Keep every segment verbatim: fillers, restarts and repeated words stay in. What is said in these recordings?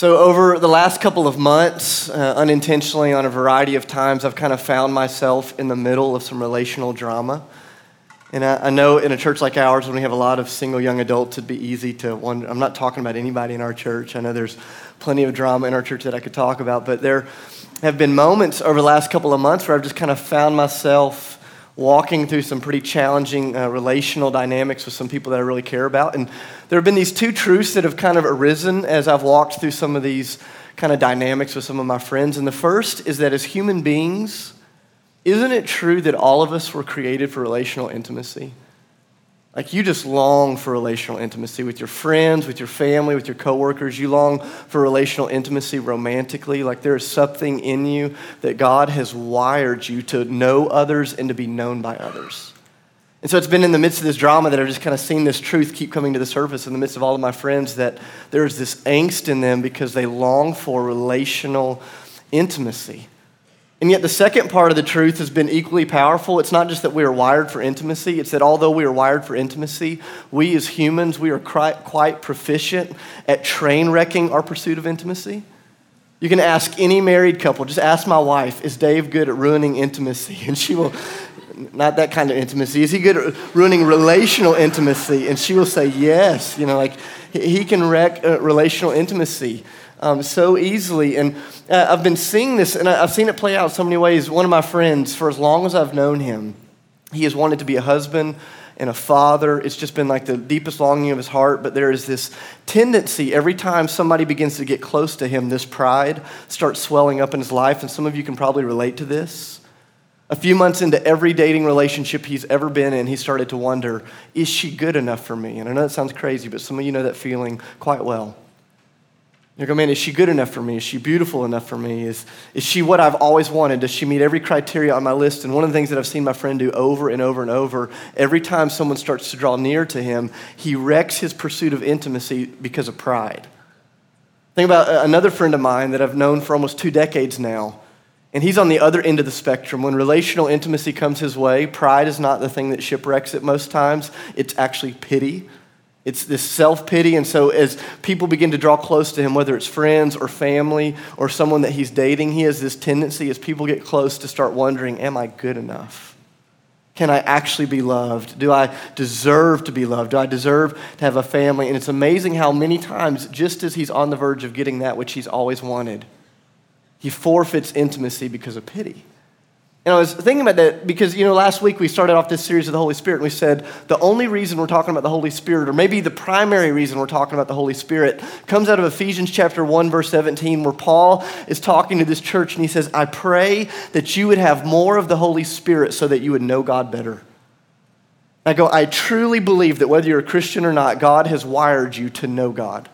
So over the last couple of months, uh, unintentionally on a variety of times, I've kind of found myself in the middle of some relational drama. And I, I know in a church like ours, when we have a lot of single young adults, it'd be easy to wonder. I'm not talking about anybody in our church. I know there's plenty of drama in our church that I could talk about, but there have been moments over the last couple of months where I've just kind of found myself walking through some pretty challenging uh, relational dynamics with some people that I really care about. And there have been these two truths that have kind of arisen as I've walked through some of these kind of dynamics with some of my friends. And the first is that as human beings, isn't it true that all of us were created for relational intimacy? Like, you just long for relational intimacy with your friends, with your family, with your coworkers. You long for relational intimacy romantically. Like, there is something in you that God has wired you to know others and to be known by others. And so it's been in the midst of this drama that I've just kind of seen this truth keep coming to the surface in the midst of all of my friends, that there's this angst in them because they long for relational intimacy. And yet the second part of the truth has been equally powerful. It's not just that we are wired for intimacy. It's that although we are wired for intimacy, we as humans, we are quite proficient at train wrecking our pursuit of intimacy. You can ask any married couple, just ask my wife, is Dave good at ruining intimacy? And she will, not that kind of intimacy. Is he good at ruining relational intimacy? And she will say yes. You know, like he can wreck uh, relational intimacy. Um, so easily, and uh, I've been seeing this, and I've seen it play out so many ways. One of my friends, for as long as I've known him, he has wanted to be a husband and a father. It's just been like the deepest longing of his heart, but there is this tendency every time somebody begins to get close to him, this pride starts swelling up in his life, and some of you can probably relate to this. A few months into every dating relationship he's ever been in, he started to wonder, is she good enough for me? And I know that sounds crazy, but some of you know that feeling quite well. You go, man, is she good enough for me? Is she beautiful enough for me? Is is she what I've always wanted? Does she meet every criteria on my list? And one of the things that I've seen my friend do over and over and over, every time someone starts to draw near to him, he wrecks his pursuit of intimacy because of pride. Think about another friend of mine that I've known for almost two decades now, and he's on the other end of the spectrum. When relational intimacy comes his way, pride is not the thing that shipwrecks it most times. It's actually pity. It's this self-pity, and so as people begin to draw close to him, whether it's friends or family or someone that he's dating, he has this tendency as people get close to start wondering, am I good enough? Can I actually be loved? Do I deserve to be loved? Do I deserve to have a family? And it's amazing how many times, just as he's on the verge of getting that which he's always wanted, he forfeits intimacy because of pity. And I was thinking about that because, you know, last week we started off this series of the Holy Spirit, and we said the only reason we're talking about the Holy Spirit, or maybe the primary reason we're talking about the Holy Spirit, comes out of Ephesians chapter one, verse seventeen, where Paul is talking to this church, and he says, I pray that you would have more of the Holy Spirit so that you would know God better. I go, I truly believe that whether you're a Christian or not, God has wired you to know God.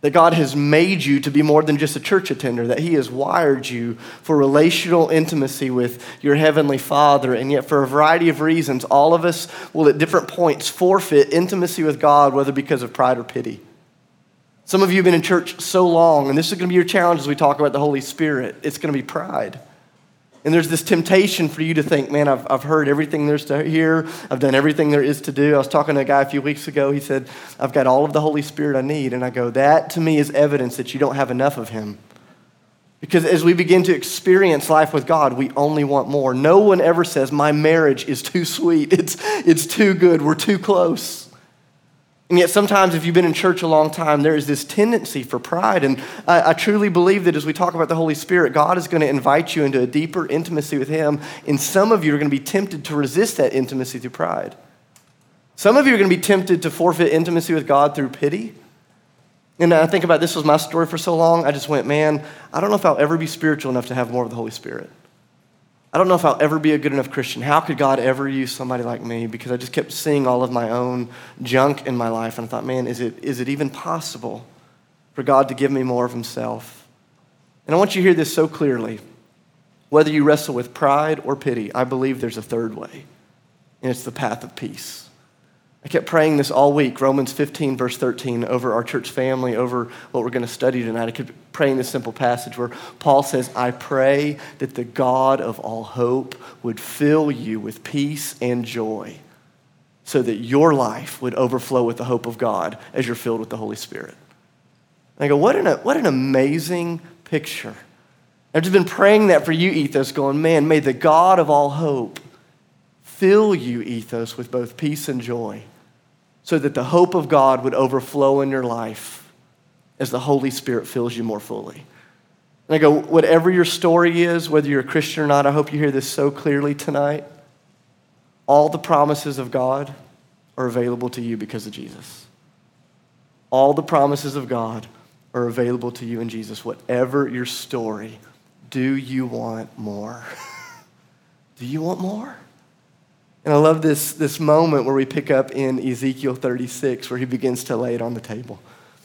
That God has made you to be more than just a church attender, that he has wired you for relational intimacy with your heavenly Father. And yet for a variety of reasons, all of us will at different points forfeit intimacy with God, whether because of pride or pity. Some of you have been in church so long, and this is going to be your challenge as we talk about the Holy Spirit. It's going to be pride. And there's this temptation for you to think, man, I've I've heard everything there's to hear. I've done everything there is to do. I was talking to a guy a few weeks ago. He said, I've got all of the Holy Spirit I need. And I go, that to me is evidence that you don't have enough of him. Because as we begin to experience life with God, we only want more. No one ever says, my marriage is too sweet. It's, it's too good. We're too close. And yet sometimes if you've been in church a long time, there is this tendency for pride. And I, I truly believe that as we talk about the Holy Spirit, God is going to invite you into a deeper intimacy with him. And some of you are going to be tempted to resist that intimacy through pride. Some of you are going to be tempted to forfeit intimacy with God through pity. And I think about this was my story for so long. I just went, man, I don't know if I'll ever be spiritual enough to have more of the Holy Spirit. I don't know if I'll ever be a good enough Christian. How could God ever use somebody like me? Because I just kept seeing all of my own junk in my life. And I thought, man, is it is it even possible for God to give me more of himself? And I want you to hear this so clearly. Whether you wrestle with pride or pity, I believe there's a third way. And it's the path of peace. I kept praying this all week, Romans fifteen, verse thirteen, over our church family, over what we're going to study tonight. I kept praying this simple passage where Paul says, I pray that the God of all hope would fill you with peace and joy so that your life would overflow with the hope of God as you're filled with the Holy Spirit. And I go, what an, what an amazing picture. I've just been praying that for you, Ethos, going, man, may the God of all hope fill you, Ethos, with both peace and joy, so that the hope of God would overflow in your life as the Holy Spirit fills you more fully. And I go, whatever your story is, whether you're a Christian or not, I hope you hear this so clearly tonight. All the promises of God are available to you because of Jesus. All the promises of God are available to you in Jesus. Whatever your story, do you want more? Do you want more? And I love this, this moment where we pick up in Ezekiel thirty-six, where he begins to lay it on the table.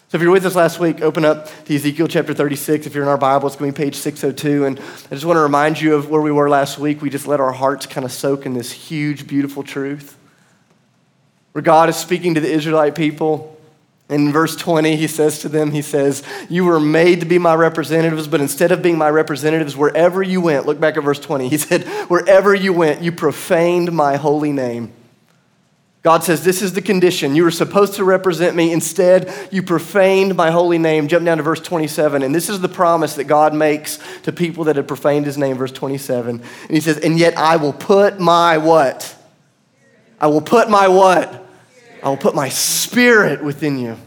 So if you're with us last week, open up to Ezekiel chapter thirty-six. If you're in our Bible, it's going to be page six oh two. And I just want to remind you of where we were last week. We just let our hearts kind of soak in this huge, beautiful truth, where God is speaking to the Israelite people. In verse twenty, he says to them, he says, you were made to be my representatives, but instead of being my representatives, wherever you went, look back at verse twenty. He said, wherever you went, you profaned my holy name. God says, this is the condition. You were supposed to represent me. Instead, you profaned my holy name. Jump down to verse twenty-seven. And this is the promise that God makes to people that have profaned his name, verse twenty-seven. And he says, and yet I will put my what? I will put my what? I will put my spirit within you. And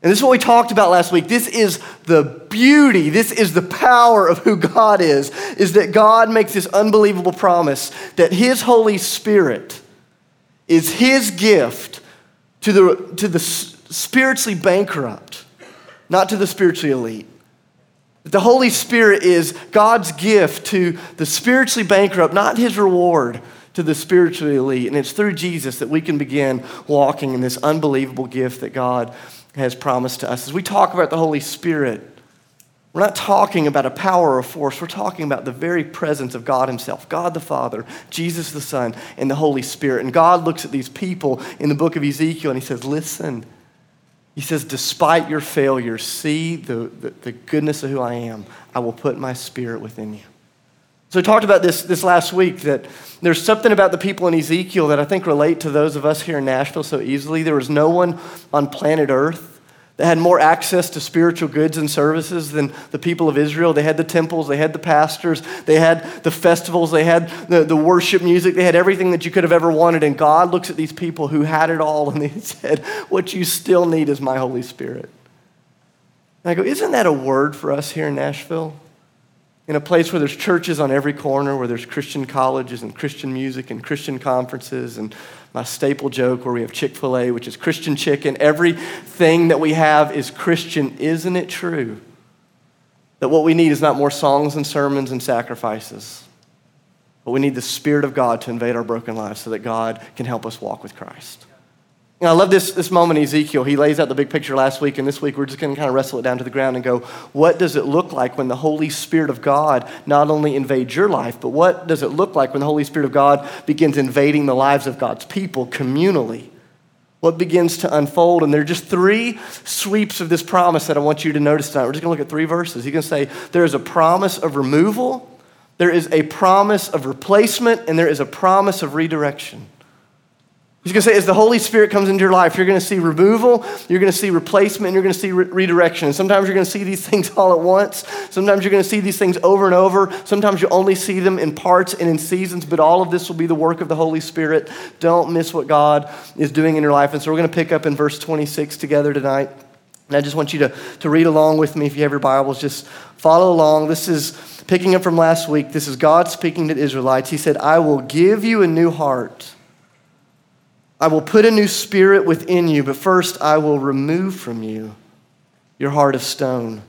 this is what we talked about last week. This is the beauty. This is the power of who God is, is that God makes this unbelievable promise that his Holy Spirit is his gift to the, to the spiritually bankrupt, not to the spiritually elite. The Holy Spirit is God's gift to the spiritually bankrupt, not his reward to the spiritually elite. And it's through Jesus that we can begin walking in this unbelievable gift that God has promised to us. As we talk about the Holy Spirit, we're not talking about a power or force. We're talking about the very presence of God himself, God the Father, Jesus the Son, and the Holy Spirit. And God looks at these people in the book of Ezekiel and he says, listen, he says, despite your failures, see the, the, the goodness of who I am. I will put my spirit within you. So we talked about this this last week, that there's something about the people in Ezekiel that I think relate to those of us here in Nashville so easily. There was no one on planet Earth that had more access to spiritual goods and services than the people of Israel. They had the temples, they had the pastors, they had the festivals, they had the, the worship music, they had everything that you could have ever wanted. And God looks at these people who had it all and he said, what you still need is my Holy Spirit. And I go, isn't that a word for us here in Nashville? In a place where there's churches on every corner, where there's Christian colleges and Christian music and Christian conferences and my staple joke where we have Chick-fil-A, which is Christian chicken. Everything that we have is Christian. Isn't it true that what we need is not more songs and sermons and sacrifices, but we need the Spirit of God to invade our broken lives so that God can help us walk with Christ? And I love this, this moment in Ezekiel. He lays out the big picture last week, and this week we're just going to kind of wrestle it down to the ground and go, what does it look like when the Holy Spirit of God not only invades your life, but what does it look like when the Holy Spirit of God begins invading the lives of God's people communally? What begins to unfold? And there are just three sweeps of this promise that I want you to notice tonight. We're just going to look at three verses. He's going to say, there is a promise of removal, there is a promise of replacement, and there is a promise of redirection. He's going to say, as the Holy Spirit comes into your life, you're going to see removal, you're going to see replacement, and you're going to see re- redirection. And sometimes you're going to see these things all at once. Sometimes you're going to see these things over and over. Sometimes you'll only see them in parts and in seasons, but all of this will be the work of the Holy Spirit. Don't miss what God is doing in your life. And so we're going to pick up in verse twenty-six together tonight. And I just want you to, to read along with me. If you have your Bibles, just follow along. This is picking up from last week. This is God speaking to the Israelites. He said, I will give you a new heart. I will put a new spirit within you, but first I will remove from you your heart of stone,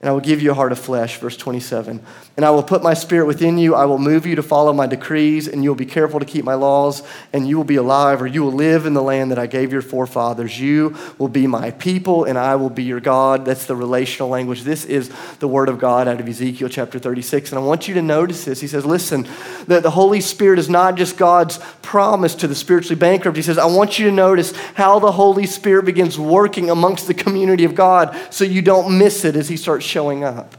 and I will give you a heart of flesh, verse twenty-seven. And I will put my spirit within you, I will move you to follow my decrees, and you will be careful to keep my laws, and you will be alive, or you will live in the land that I gave your forefathers. You will be my people, and I will be your God. That's the relational language. This is the word of God out of Ezekiel chapter thirty-six, and I want you to notice this. He says, listen, that the Holy Spirit is not just God's promise to the spiritually bankrupt. He says, I want you to notice how the Holy Spirit begins working amongst the community of God so you don't miss it as he starts showing up.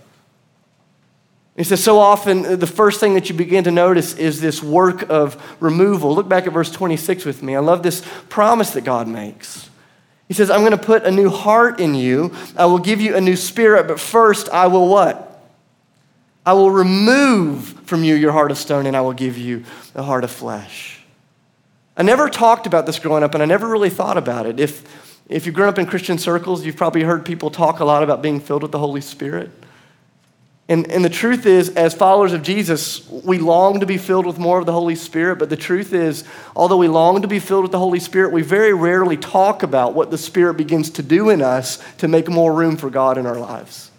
He says, so often the first thing that you begin to notice is this work of removal. Look back at verse twenty-six with me. I love this promise that God makes. He says, I'm going to put a new heart in you. I will give you a new spirit, but first I will what? I will remove from you your heart of stone, and I will give you a heart of flesh. I never talked about this growing up, and I never really thought about it. If, if you've grown up in Christian circles, you've probably heard people talk a lot about being filled with the Holy Spirit. And, and the truth is, as followers of Jesus, we long to be filled with more of the Holy Spirit, but the truth is, although we long to be filled with the Holy Spirit, we very rarely talk about what the Spirit begins to do in us to make more room for God in our lives.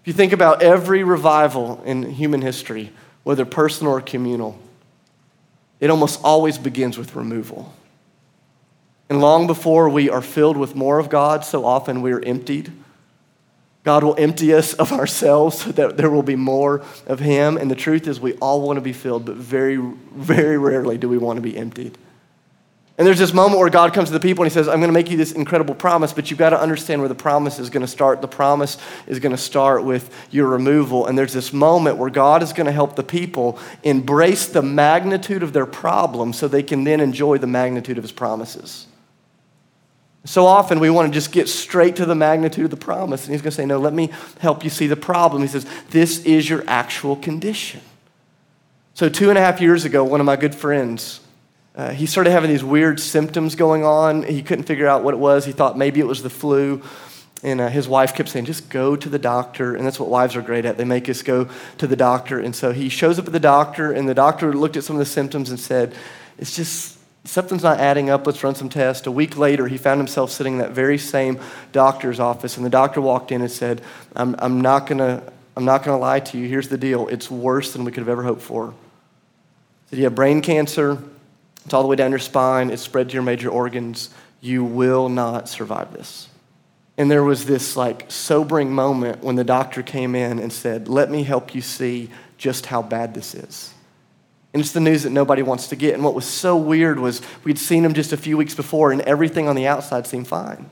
If you think about every revival in human history, whether personal or communal, it almost always begins with removal. And long before we are filled with more of God, so often we are emptied. God will empty us of ourselves so that there will be more of Him. And the truth is, we all want to be filled, but very, very rarely do we want to be emptied. And there's this moment where God comes to the people and He says, I'm going to make you this incredible promise, but you've got to understand where the promise is going to start. The promise is going to start with your removal. And there's this moment where God is going to help the people embrace the magnitude of their problem so they can then enjoy the magnitude of His promises. So often we want to just get straight to the magnitude of the promise. And He's going to say, no, let me help you see the problem. He says, this is your actual condition. So two and a half years ago, one of my good friends, Uh, he started having these weird symptoms going on. He couldn't figure out what it was. He thought maybe it was the flu. And uh, his wife kept saying, just go to the doctor. And that's what wives are great at. They make us go to the doctor. And so he shows up at the doctor, and the doctor looked at some of the symptoms and said, it's just, something's not adding up. Let's run some tests. A week later, he found himself sitting in that very same doctor's office. And the doctor walked in and said, I'm, I'm not going to I'm not going to lie to you. Here's the deal. It's worse than we could have ever hoped for. He said, you have brain cancer. It's all the way down your spine. It's spread to your major organs. You will not survive this. And there was this like sobering moment when the doctor came in and said, let me help you see just how bad this is. And it's the news that nobody wants to get. And what was so weird was we'd seen him just a few weeks before, and everything on the outside seemed fine.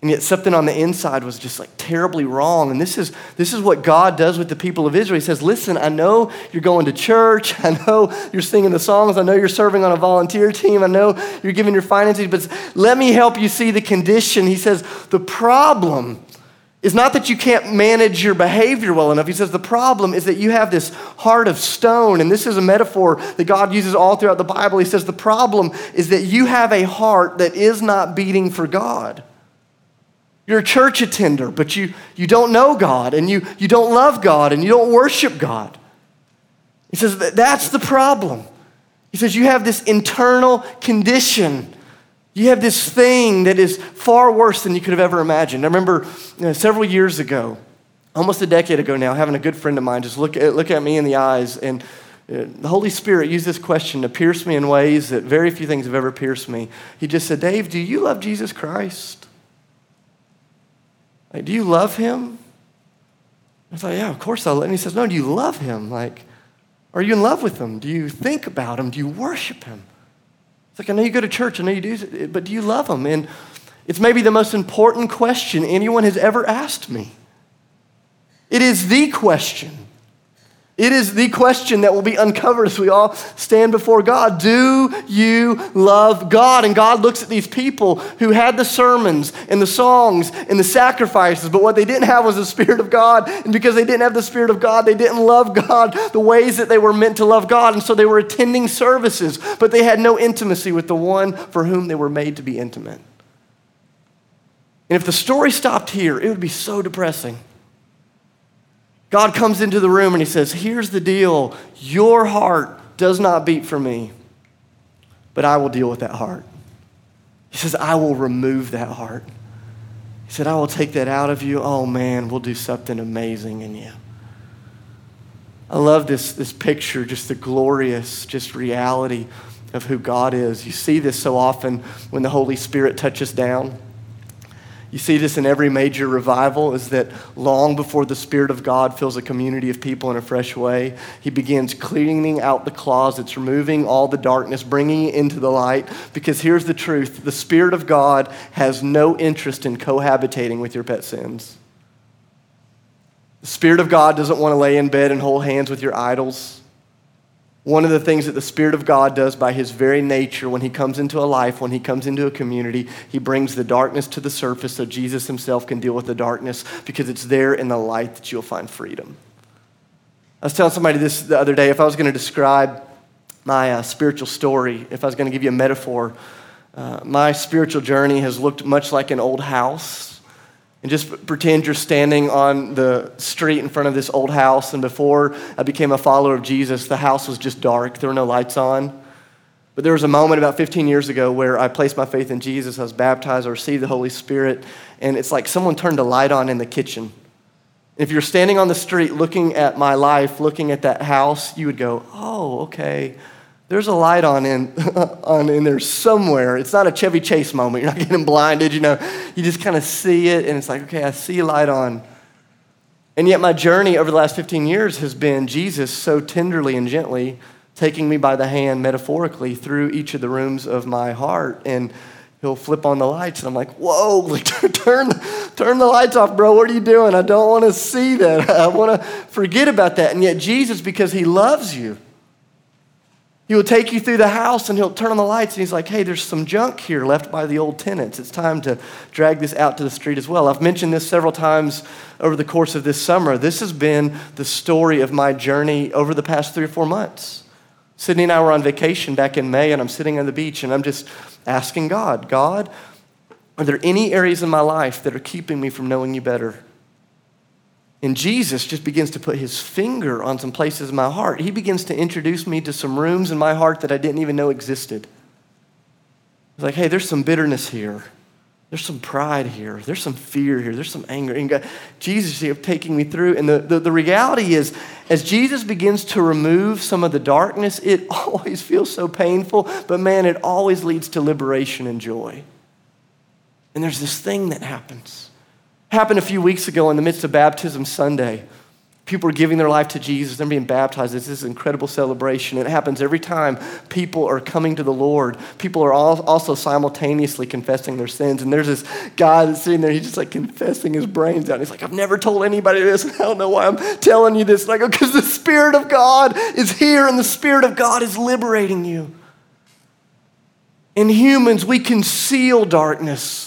And yet something on the inside was just like terribly wrong. And this is this is what God does with the people of Israel. He says, listen, I know you're going to church. I know you're singing the songs. I know you're serving on a volunteer team. I know you're giving your finances, but let me help you see the condition. He says, the problem is not that you can't manage your behavior well enough. He says, the problem is that you have this heart of stone. And this is a metaphor that God uses all throughout the Bible. He says, the problem is that you have a heart that is not beating for God. You're a church attender, but you, you don't know God, and you, you don't love God, and you don't worship God. He says, that's the problem. He says, you have this internal condition. You have this thing that is far worse than you could have ever imagined. I remember you know, several years ago, almost a decade ago now, having a good friend of mine just look at, look at me in the eyes, and the Holy Spirit used this question to pierce me in ways that very few things have ever pierced me. He just said, Dave, do you love Jesus Christ? Like, do you love him? I thought, yeah, of course I love him. And he says, no, do you love him? Like, are you in love with him? Do you think about him? Do you worship him? It's like, I know you go to church. I know you do, but do you love him? And it's maybe the most important question anyone has ever asked me. It is the question. It is the question that will be uncovered as we all stand before God. Do you love God? And God looks at these people who had the sermons and the songs and the sacrifices, but what they didn't have was the Spirit of God. And because they didn't have the Spirit of God, they didn't love God the ways that they were meant to love God. And so they were attending services, but they had no intimacy with the one for whom they were made to be intimate. And if the story stopped here, it would be so depressing. God comes into the room and he says, here's the deal. Your heart does not beat for me, but I will deal with that heart. He says, I will remove that heart. He said, I will take that out of you. Oh man, we'll do something amazing in you. I love this, this picture, just the glorious, just reality of who God is. You see this so often when the Holy Spirit touches down. You see this in every major revival, is that long before the Spirit of God fills a community of people in a fresh way, he begins cleaning out the closets, removing all the darkness, bringing it into the light. Because here's the truth. The Spirit of God has no interest in cohabitating with your pet sins. The Spirit of God doesn't want to lay in bed and hold hands with your idols. One of the things that the Spirit of God does by his very nature when he comes into a life, when he comes into a community, he brings the darkness to the surface so Jesus himself can deal with the darkness, because it's there in the light that you'll find freedom. I was telling somebody this the other day, if I was going to describe my uh, spiritual story, if I was going to give you a metaphor, uh, my spiritual journey has looked much like an old house. And just pretend you're standing on the street in front of this old house. And before I became a follower of Jesus, the house was just dark. There were no lights on. But there was a moment about fifteen years ago where I placed my faith in Jesus. I was baptized. I received the Holy Spirit. And it's like someone turned a light on in the kitchen. If you're standing on the street looking at my life, looking at that house, you would go, oh, okay, there's a light on in on in there somewhere. It's not a Chevy Chase moment. You're not getting blinded, you know. You just kind of see it, and it's like, okay, I see a light on. And yet my journey over the last fifteen years has been Jesus so tenderly and gently taking me by the hand metaphorically through each of the rooms of my heart. And he'll flip on the lights, and I'm like, whoa, like, turn, turn the lights off, bro. What are you doing? I don't want to see that. I want to forget about that. And yet Jesus, because he loves you, he will take you through the house, and he'll turn on the lights, and he's like, hey, there's some junk here left by the old tenants. It's time to drag this out to the street as well. I've mentioned this several times over the course of this summer. This has been the story of my journey over the past three or four months. Sydney and I were on vacation back in May, and I'm sitting on the beach, and I'm just asking God, God, are there any areas in my life that are keeping me from knowing you better? And Jesus just begins to put his finger on some places in my heart. He begins to introduce me to some rooms in my heart that I didn't even know existed. It's like, hey, there's some bitterness here. There's some pride here. There's some fear here. There's some anger. And God, Jesus is here taking me through. And the, the, the reality is, as Jesus begins to remove some of the darkness, it always feels so painful. But man, it always leads to liberation and joy. And there's this thing that happens. Happened a few weeks ago in the midst of Baptism Sunday. People are giving their life to Jesus. They're being baptized. It's this incredible celebration. It happens every time people are coming to the Lord. People are also simultaneously confessing their sins. And there's this guy that's sitting there. He's just like confessing his brains out. And he's like, I've never told anybody this. And I don't know why I'm telling you this. And I go, because the Spirit of God is here, and the Spirit of God is liberating you. In humans, we conceal darkness.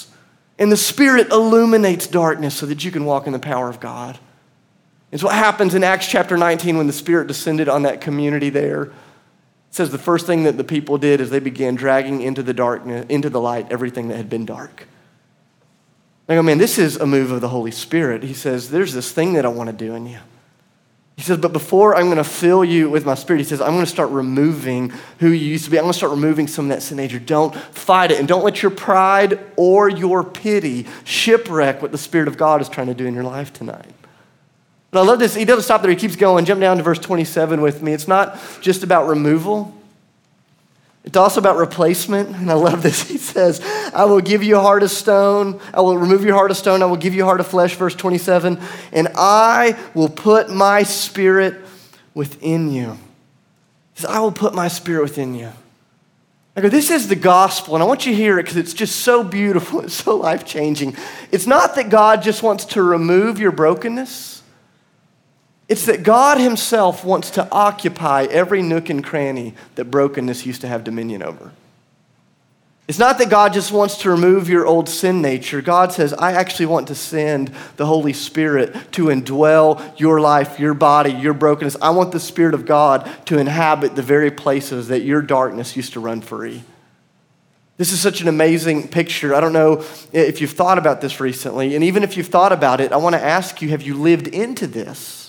And the Spirit illuminates darkness so that you can walk in the power of God. It's what happens in Acts chapter nineteen when the Spirit descended on that community there. It says the first thing that the people did is they began dragging into the darkness, into the light, everything that had been dark. They go, man, this is a move of the Holy Spirit. He says, there's this thing that I want to do in you. He says, but before I'm going to fill you with my Spirit, he says, I'm going to start removing who you used to be. I'm going to start removing some of that sin nature. Don't fight it. And don't let your pride or your pity shipwreck what the Spirit of God is trying to do in your life tonight. And I love this. He doesn't stop there. He keeps going. Jump down to verse twenty-seven with me. It's not just about removal. It's also about replacement, and I love this. He says, I will give you a heart of stone. I will remove your heart of stone. I will give you a heart of flesh, verse twenty-seven, and I will put my Spirit within you. He says, I will put my Spirit within you. I go, this is the gospel, and I want you to hear it because it's just so beautiful. It's so life-changing. It's not that God just wants to remove your brokenness. It's that God himself wants to occupy every nook and cranny that brokenness used to have dominion over. It's not that God just wants to remove your old sin nature. God says, I actually want to send the Holy Spirit to indwell your life, your body, your brokenness. I want the Spirit of God to inhabit the very places that your darkness used to run free. This is such an amazing picture. I don't know if you've thought about this recently, and even if you've thought about it, I want to ask you, have you lived into this?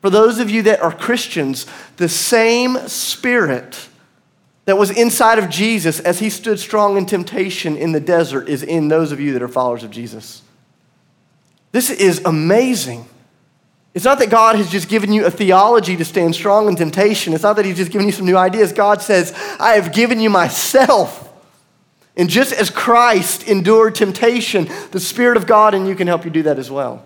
For those of you that are Christians, the same Spirit that was inside of Jesus as he stood strong in temptation in the desert is in those of you that are followers of Jesus. This is amazing. It's not that God has just given you a theology to stand strong in temptation. It's not that he's just given you some new ideas. God says, I have given you myself. And just as Christ endured temptation, the Spirit of God in you can help you do that as well.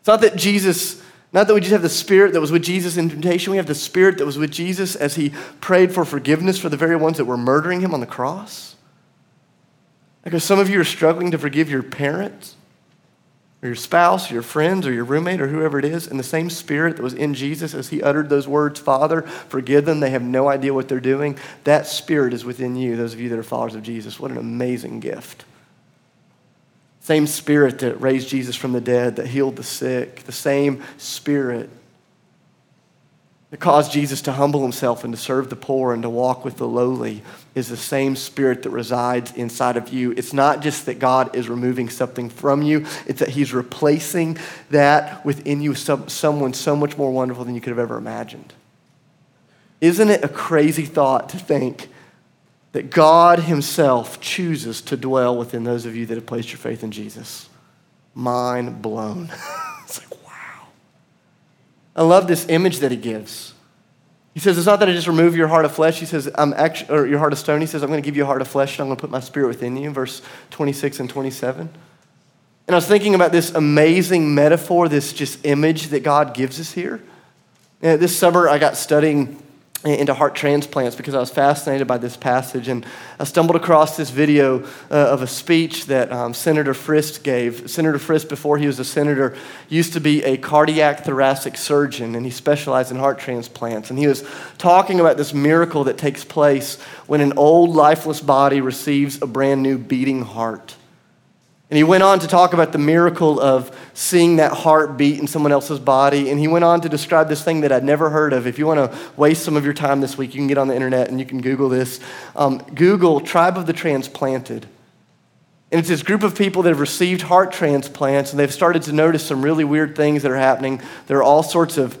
It's not that Jesus... Not that we just have the Spirit that was with Jesus in temptation. We have the Spirit that was with Jesus as he prayed for forgiveness for the very ones that were murdering him on the cross. Because some of you are struggling to forgive your parents, or your spouse, or your friends, or your roommate, or whoever it is, in the same spirit that was in Jesus as he uttered those words, Father, forgive them, they have no idea what they're doing, that spirit is within you, those of you that are followers of Jesus. What an amazing gift. Same spirit that raised Jesus from the dead, that healed the sick, the same spirit that caused Jesus to humble himself and to serve the poor and to walk with the lowly is the same spirit that resides inside of you. It's not just that God is removing something from you, it's that he's replacing that within you some, someone so much more wonderful than you could have ever imagined. Isn't it a crazy thought to think that God himself chooses to dwell within those of you that have placed your faith in Jesus? Mind blown. It's like, I love this image that he gives. He says, it's not that I just remove your heart of flesh. He says, I'm actually, or your heart of stone. He says, I'm going to give you a heart of flesh and I'm going to put my spirit within you, verse twenty-six and twenty-seven. And I was thinking about this amazing metaphor, this just image that God gives us here. And this summer, I got studying into heart transplants because I was fascinated by this passage. And I stumbled across this video uh, of a speech that um, Senator Frist gave. Senator Frist, before he was a senator, used to be a cardiac thoracic surgeon, and he specialized in heart transplants. And he was talking about this miracle that takes place when an old, lifeless body receives a brand new beating heart. And he went on to talk about the miracle of seeing that heart beat in someone else's body. And he went on to describe this thing that I'd never heard of. If you want to waste some of your time this week, you can get on the internet and you can Google this. Um, Google Tribe of the Transplanted. And it's this group of people that have received heart transplants, and they've started to notice some really weird things that are happening. There are all sorts of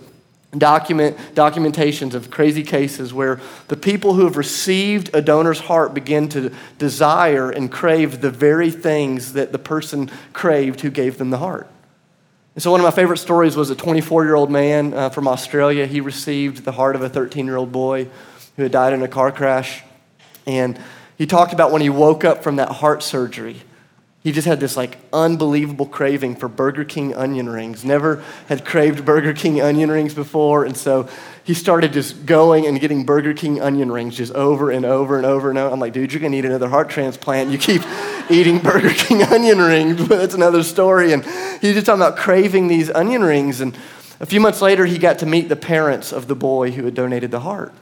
document documentations of crazy cases where the people who have received a donor's heart begin to desire and crave the very things that the person craved who gave them the heart. And so one of my favorite stories was a twenty-four-year-old man uh, from Australia. He received the heart of a thirteen-year-old boy who had died in a car crash. And he talked about when he woke up from that heart surgery, he just had this like unbelievable craving for Burger King onion rings. Never had craved Burger King onion rings before. And so he started just going and getting Burger King onion rings just over and over and over and over. I'm like, dude, you're going to need another heart transplant. You keep eating Burger King onion rings, but that's another story. And he's just talking about craving these onion rings. And a few months later, he got to meet the parents of the boy who had donated the heart.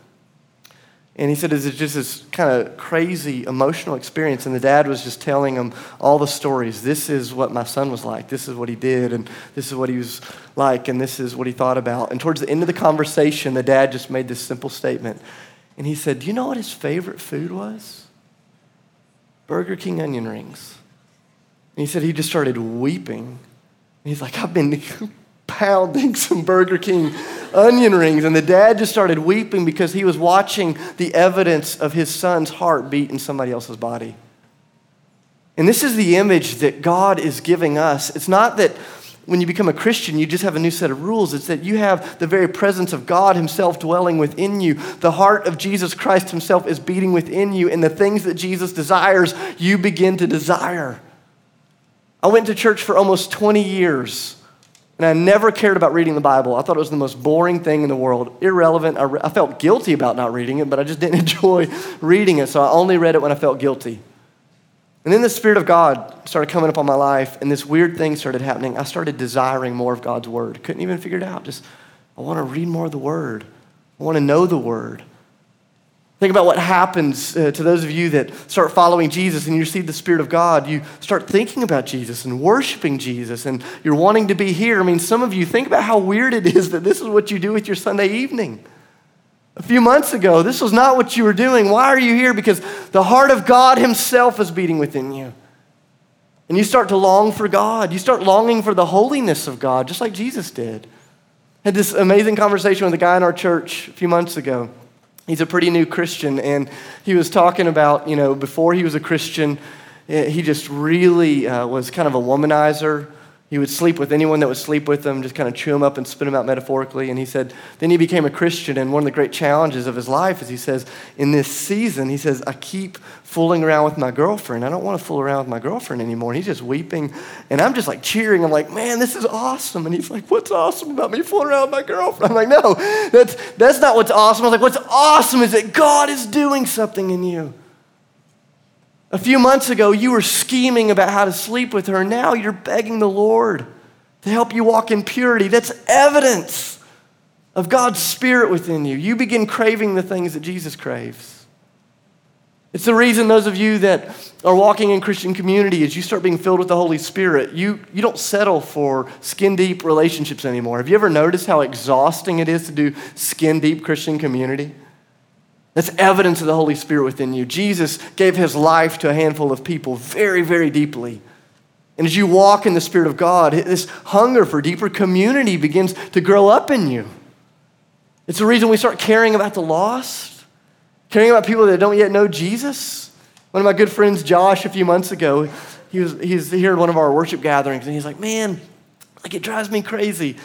And he said it's just this kind of crazy emotional experience. And the dad was just telling him all the stories. This is what my son was like. This is what he did. And this is what he was like. And this is what he thought about. And towards the end of the conversation, the dad just made this simple statement. And he said, do you know what his favorite food was? Burger King onion rings. And he said he just started weeping. And he's like, I've been pounding some Burger King onion rings. And the dad just started weeping because he was watching the evidence of his son's heart beat in somebody else's body. And this is the image that God is giving us. It's not that when you become a Christian, you just have a new set of rules. It's that you have the very presence of God himself dwelling within you. The heart of Jesus Christ himself is beating within you, and the things that Jesus desires, you begin to desire. I went to church for almost twenty years. And I never cared about reading the Bible. I thought it was the most boring thing in the world, irrelevant. I, re- I felt guilty about not reading it, but I just didn't enjoy reading it, so I only read it when I felt guilty. And then the Spirit of God started coming upon my life, and this weird thing started happening. I started desiring more of God's Word. Couldn't even figure it out. Just, I want to read more of the Word. I want to know the Word. Think about what happens uh, to those of you that start following Jesus and you receive the Spirit of God. You start thinking about Jesus and worshiping Jesus, and you're wanting to be here. I mean, some of you, think about how weird it is that this is what you do with your Sunday evening. A few months ago, this was not what you were doing. Why are you here? Because the heart of God himself is beating within you. And you start to long for God. You start longing for the holiness of God, just like Jesus did. I had this amazing conversation with a guy in our church a few months ago. He's a pretty new Christian, and he was talking about, you know, before he was a Christian, he just really uh, was kind of a womanizer. He would sleep with anyone that would sleep with him, just kind of chew him up and spit him out metaphorically. And he said, then he became a Christian, and one of the great challenges of his life is, he says, in this season, he says, I keep fooling around with my girlfriend. I don't want to fool around with my girlfriend anymore. And he's just weeping, and I'm just like cheering. I'm like, man, this is awesome. And he's like, what's awesome about me fooling around with my girlfriend? I'm like, no, that's, that's not what's awesome. I was like, what's awesome is that God is doing something in you. A few months ago, you were scheming about how to sleep with her. Now you're begging the Lord to help you walk in purity. That's evidence of God's Spirit within you. You begin craving the things that Jesus craves. It's the reason those of you that are walking in Christian community, as you start being filled with the Holy Spirit, you, you don't settle for skin-deep relationships anymore. Have you ever noticed how exhausting it is to do skin-deep Christian community? That's evidence of the Holy Spirit within you. Jesus gave his life to a handful of people very, very deeply. And as you walk in the Spirit of God, this hunger for deeper community begins to grow up in you. It's the reason we start caring about the lost, caring about people that don't yet know Jesus. One of my good friends, Josh, a few months ago, he was he's here at one of our worship gatherings, and he's like, man, like it drives me crazy.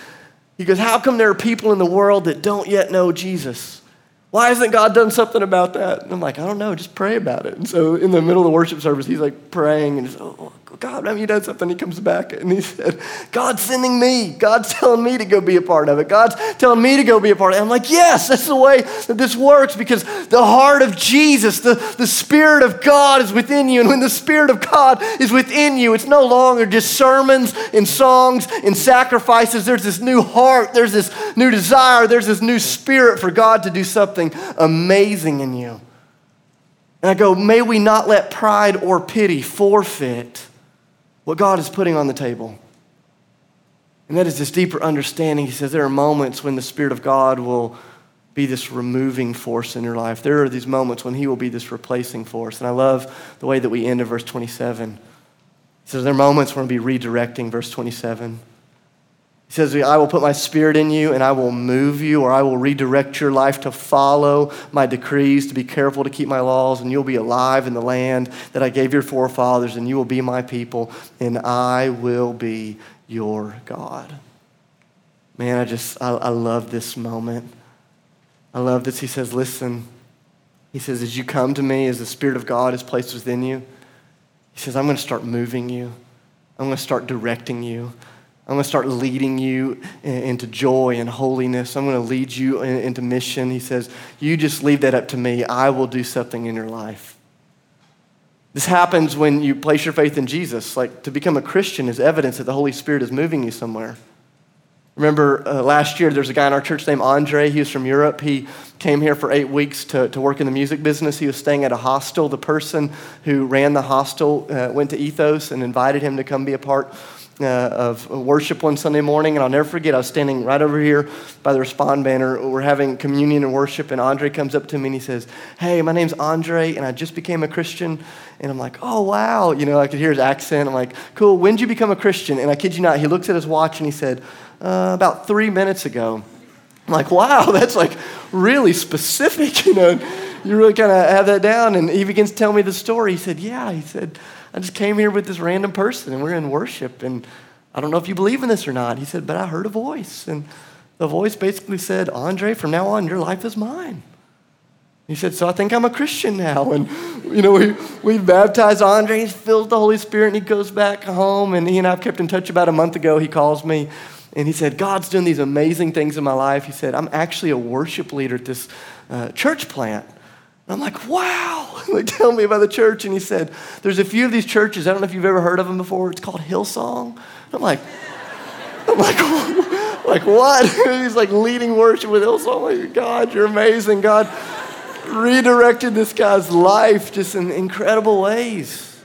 He goes, how come there are people in the world that don't yet know Jesus? Why hasn't God done something about that? And I'm like, I don't know, just pray about it. And so in the middle of the worship service, he's like praying, and he's oh, God, haven't you done something? He comes back, and he said, God's sending me. God's telling me to go be a part of it. God's telling me to go be a part of it. I'm like, yes, that's the way that this works, because the heart of Jesus, the, the Spirit of God is within you. And when the Spirit of God is within you, it's no longer just sermons and songs and sacrifices. There's this new heart. There's this new desire. There's this new spirit for God to do something amazing in you. And I go, may we not let pride or pity forfeit what God is putting on the table. And that is this deeper understanding. He says there are moments when the Spirit of God will be this removing force in your life. There are these moments when he will be this replacing force. And I love the way that we end in verse twenty-seven. He says there are moments when we'll be redirecting, verse twenty-seven. He says, I will put my Spirit in you, and I will move you, or I will redirect your life to follow my decrees, to be careful to keep my laws, and you'll be alive in the land that I gave your forefathers, and you will be my people, and I will be your God. Man, I just, I, I love this moment. I love this. He says, listen, he says, as you come to me, as the Spirit of God is placed within you, he says, I'm going to start moving you. I'm going to start directing you. I'm going to start leading you into joy and holiness. I'm going to lead you into mission. He says, you just leave that up to me. I will do something in your life. This happens when you place your faith in Jesus. Like, to become a Christian is evidence that the Holy Spirit is moving you somewhere. Remember uh, last year, there's a guy in our church named Andre. He was from Europe. He came here for eight weeks to, to work in the music business. He was staying at a hostel. The person who ran the hostel uh, went to Ethos and invited him to come be a part Uh, of worship one Sunday morning, and I'll never forget, I was standing right over here by the Respond banner. We're having communion and worship, and Andre comes up to me and he says, hey, my name's Andre, and I just became a Christian. And I'm like, oh, wow. You know, I could hear his accent. I'm like, cool, when did you become a Christian? And I kid you not, he looks at his watch and he said, uh, about three minutes ago. I'm like, wow, that's like really specific, you know. You really kind of have that down. And he begins to tell me the story. He said, yeah, he said, I just came here with this random person, and we're in worship, and I don't know if you believe in this or not. He said, but I heard a voice, and the voice basically said, Andre, from now on, your life is mine. He said, so I think I'm a Christian now, and you know, we, we baptized Andre. He's filled with the Holy Spirit, and he goes back home, and he and I kept in touch about a month ago. He calls me, and he said, God's doing these amazing things in my life. He said, I'm actually a worship leader at this uh, church plant. I'm like, wow, like, tell me about the church. And he said, there's a few of these churches, I don't know if you've ever heard of them before, it's called Hillsong. I'm like, I'm like, like what? He's like leading worship with Hillsong. I'm like, God, you're amazing. God redirected this guy's life just in incredible ways.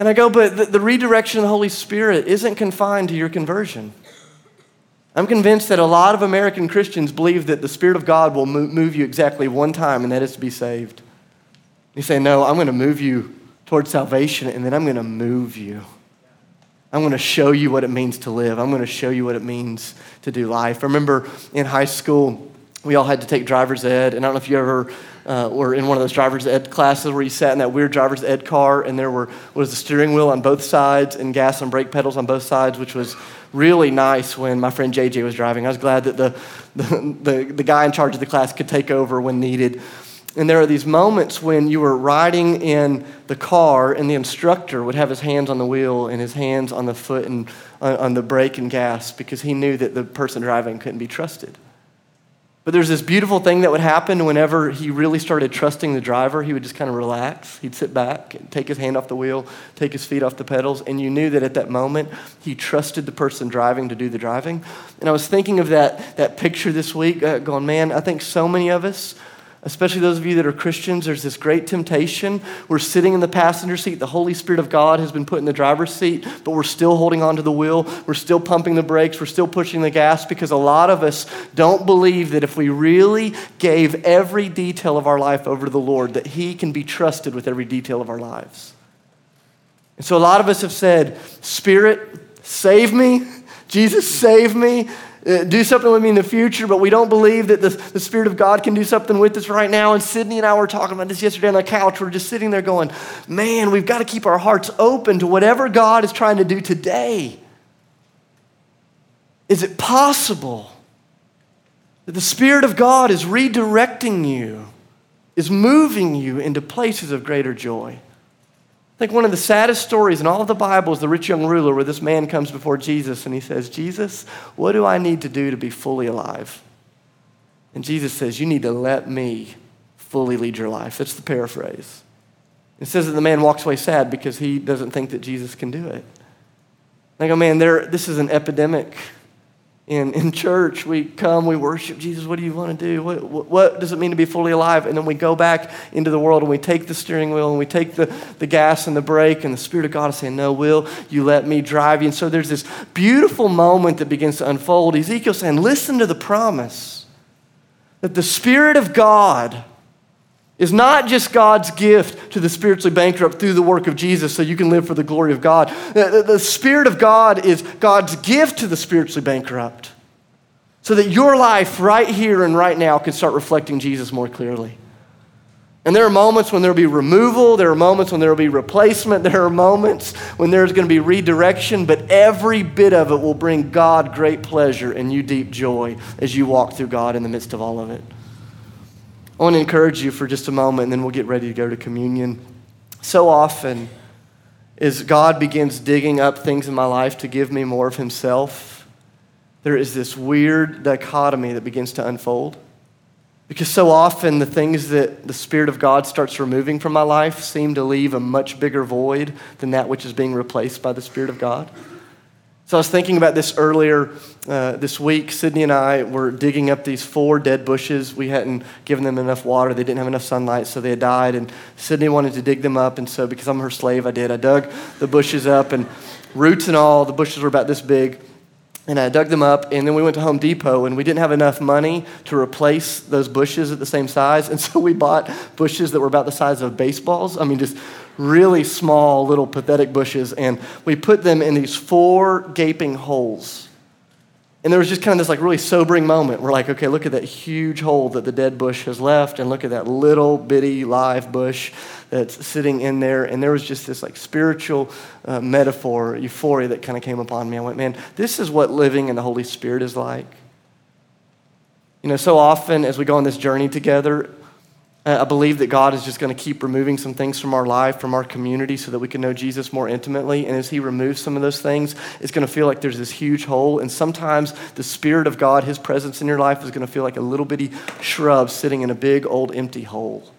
And I go, but the, the redirection of the Holy Spirit isn't confined to your conversion. I'm convinced that a lot of American Christians believe that the Spirit of God will move you exactly one time, and that is to be saved. You say, no, I'm going to move you towards salvation, and then I'm going to move you. I'm going to show you what it means to live. I'm going to show you what it means to do life. I remember in high school, we all had to take driver's ed, and I don't know if you ever uh, were in one of those driver's ed classes where you sat in that weird driver's ed car, and there were was a steering wheel on both sides and gas and brake pedals on both sides, which was really nice when my friend J J was driving. I was glad that the the, the, the guy in charge of the class could take over when needed. And there are these moments when you were riding in the car, and the instructor would have his hands on the wheel and his hands on the foot and on, on the brake and gas, because he knew that the person driving couldn't be trusted. But there's this beautiful thing that would happen whenever he really started trusting the driver. He would just kind of relax. He'd sit back, take his hand off the wheel, take his feet off the pedals. And you knew that at that moment, he trusted the person driving to do the driving. And I was thinking of that, that picture this week, uh, going, man, I think so many of us, especially those of you that are Christians, there's this great temptation. We're sitting in the passenger seat. The Holy Spirit of God has been put in the driver's seat, but we're still holding on to the wheel. We're still pumping the brakes. We're still pushing the gas because a lot of us don't believe that if we really gave every detail of our life over to the Lord, that He can be trusted with every detail of our lives. And so a lot of us have said, Spirit, save me. Jesus, save me. Do something with me in the future, but we don't believe that the, the Spirit of God can do something with us right now. And Sydney and I were talking about this yesterday on the couch. We're just sitting there going, man, we've got to keep our hearts open to whatever God is trying to do today. Is it possible that the Spirit of God is redirecting you, is moving you into places of greater joy? I think one of the saddest stories in all of the Bible is the rich young ruler, where this man comes before Jesus and he says, Jesus, what do I need to do to be fully alive? And Jesus says, you need to let me fully lead your life. That's the paraphrase. It says that the man walks away sad because he doesn't think that Jesus can do it. And I go, man, there, this is an epidemic. In, in church, we come, we worship Jesus. What do you want to do? What, what, what does it mean to be fully alive? And then we go back into the world and we take the steering wheel and we take the, the gas and the brake, and the Spirit of God is saying, no, will you let me drive you? And so there's this beautiful moment that begins to unfold. Ezekiel saying, listen to the promise that the Spirit of God is not just God's gift to the spiritually bankrupt through the work of Jesus so you can live for the glory of God. The, the Spirit of God is God's gift to the spiritually bankrupt so that your life right here and right now can start reflecting Jesus more clearly. And there are moments when there will be removal. There are moments when there will be replacement. There are moments when there's going to be redirection, but every bit of it will bring God great pleasure and you deep joy as you walk through God in the midst of all of it. I want to encourage you for just a moment, and then we'll get ready to go to communion. So often, as God begins digging up things in my life to give me more of Himself, there is this weird dichotomy that begins to unfold. Because so often, the things that the Spirit of God starts removing from my life seem to leave a much bigger void than that which is being replaced by the Spirit of God. So I was thinking about this earlier uh, this week. Sydney and I were digging up these four dead bushes. We hadn't given them enough water. They didn't have enough sunlight, so they had died. And Sydney wanted to dig them up, and so because I'm her slave, I did. I dug the bushes up, and roots and all, the bushes were about this big. And I dug them up, and then we went to Home Depot, and we didn't have enough money to replace those bushes at the same size, and so we bought bushes that were about the size of baseballs. I mean, just really small, little, pathetic bushes, and we put them in these four gaping holes. And there was just kind of this like really sobering moment. We're like, okay, look at that huge hole that the dead bush has left, and look at that little bitty live bush that's sitting in there. And there was just this like spiritual uh, metaphor, euphoria that kind of came upon me. I went, man, this is what living in the Holy Spirit is like. You know, so often as we go on this journey together, uh, I believe that God is just going to keep removing some things from our life, from our community, so that we can know Jesus more intimately. And as He removes some of those things, it's going to feel like there's this huge hole. And sometimes the Spirit of God, His presence in your life, is going to feel like a little bitty shrub sitting in a big, old, empty hole.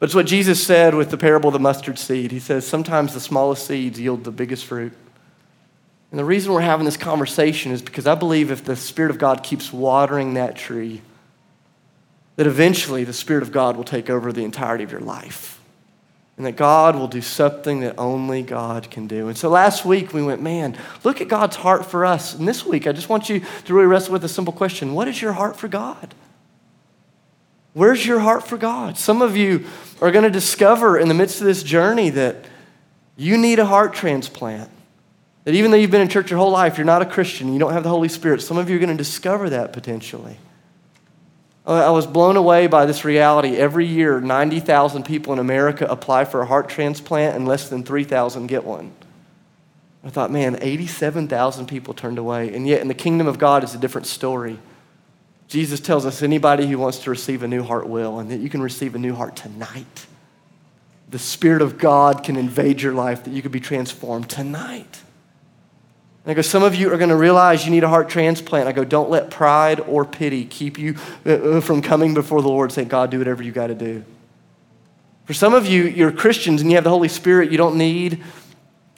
But it's what Jesus said with the parable of the mustard seed. He says, sometimes the smallest seeds yield the biggest fruit. And the reason we're having this conversation is because I believe if the Spirit of God keeps watering that tree, that eventually the Spirit of God will take over the entirety of your life, and that God will do something that only God can do. And so last week we went, man, look at God's heart for us. And this week I just want you to really wrestle with a simple question. What is your heart for God? Where's your heart for God? Some of you are going to discover in the midst of this journey that you need a heart transplant. That even though you've been in church your whole life, you're not a Christian, you don't have the Holy Spirit. Some of you are going to discover that potentially. I was blown away by this reality. Every year, ninety thousand people in America apply for a heart transplant and less than three thousand get one. I thought, man, eighty-seven thousand people turned away. And yet in the kingdom of God, it's a different story. Jesus tells us anybody who wants to receive a new heart will, and that you can receive a new heart tonight. The Spirit of God can invade your life, that you could be transformed tonight. And I go, some of you are going to realize you need a heart transplant. I go, don't let pride or pity keep you from coming before the Lord saying, God, do whatever you got to do. For some of you, you're Christians and you have the Holy Spirit. You don't need,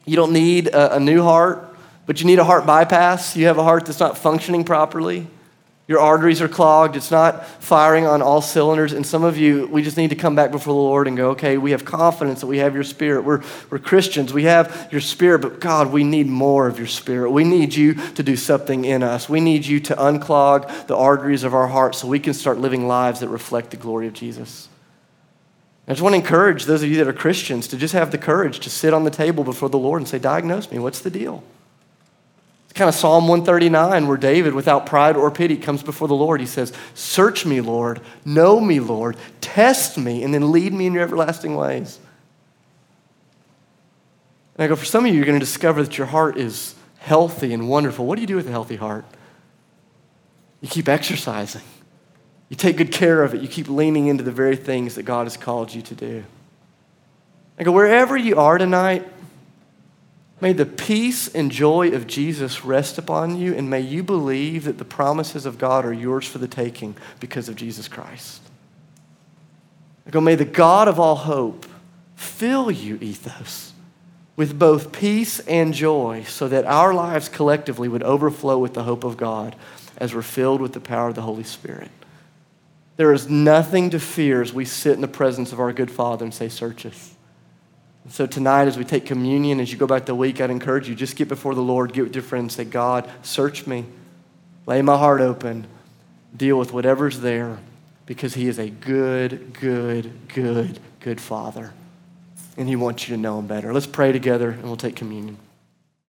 you don't need a, a new heart, but you need a heart bypass. You have a heart that's not functioning properly. Your arteries are clogged. It's not firing on all cylinders. And some of you, we just need to come back before the Lord and go, okay, we have confidence that we have your Spirit. We're, we're Christians. We have your Spirit, but God, we need more of your Spirit. We need you to do something in us. We need you to unclog the arteries of our heart so we can start living lives that reflect the glory of Jesus. I just want to encourage those of you that are Christians to just have the courage to sit on the table before the Lord and say, diagnose me. What's the deal? Kind of Psalm one thirty-nine, where David, without pride or pity, comes before the Lord. He says, search me, Lord, know me, Lord, test me, and then lead me in your everlasting ways. And I go, for some of you, you're going to discover that your heart is healthy and wonderful. What do you do with a healthy heart? You keep exercising. You take good care of it. You keep leaning into the very things that God has called you to do. I go, wherever you are tonight, may the peace and joy of Jesus rest upon you, and may you believe that the promises of God are yours for the taking because of Jesus Christ. I go, may the God of all hope fill you, Ethos, with both peace and joy, so that our lives collectively would overflow with the hope of God as we're filled with the power of the Holy Spirit. There is nothing to fear as we sit in the presence of our good Father and say, search us. So tonight, as we take communion, as you go back the week, I'd encourage you, just get before the Lord, get with your friends, say, God, search me, lay my heart open, deal with whatever's there, because he is a good, good, good, good Father, and he wants you to know him better. Let's pray together, and we'll take communion.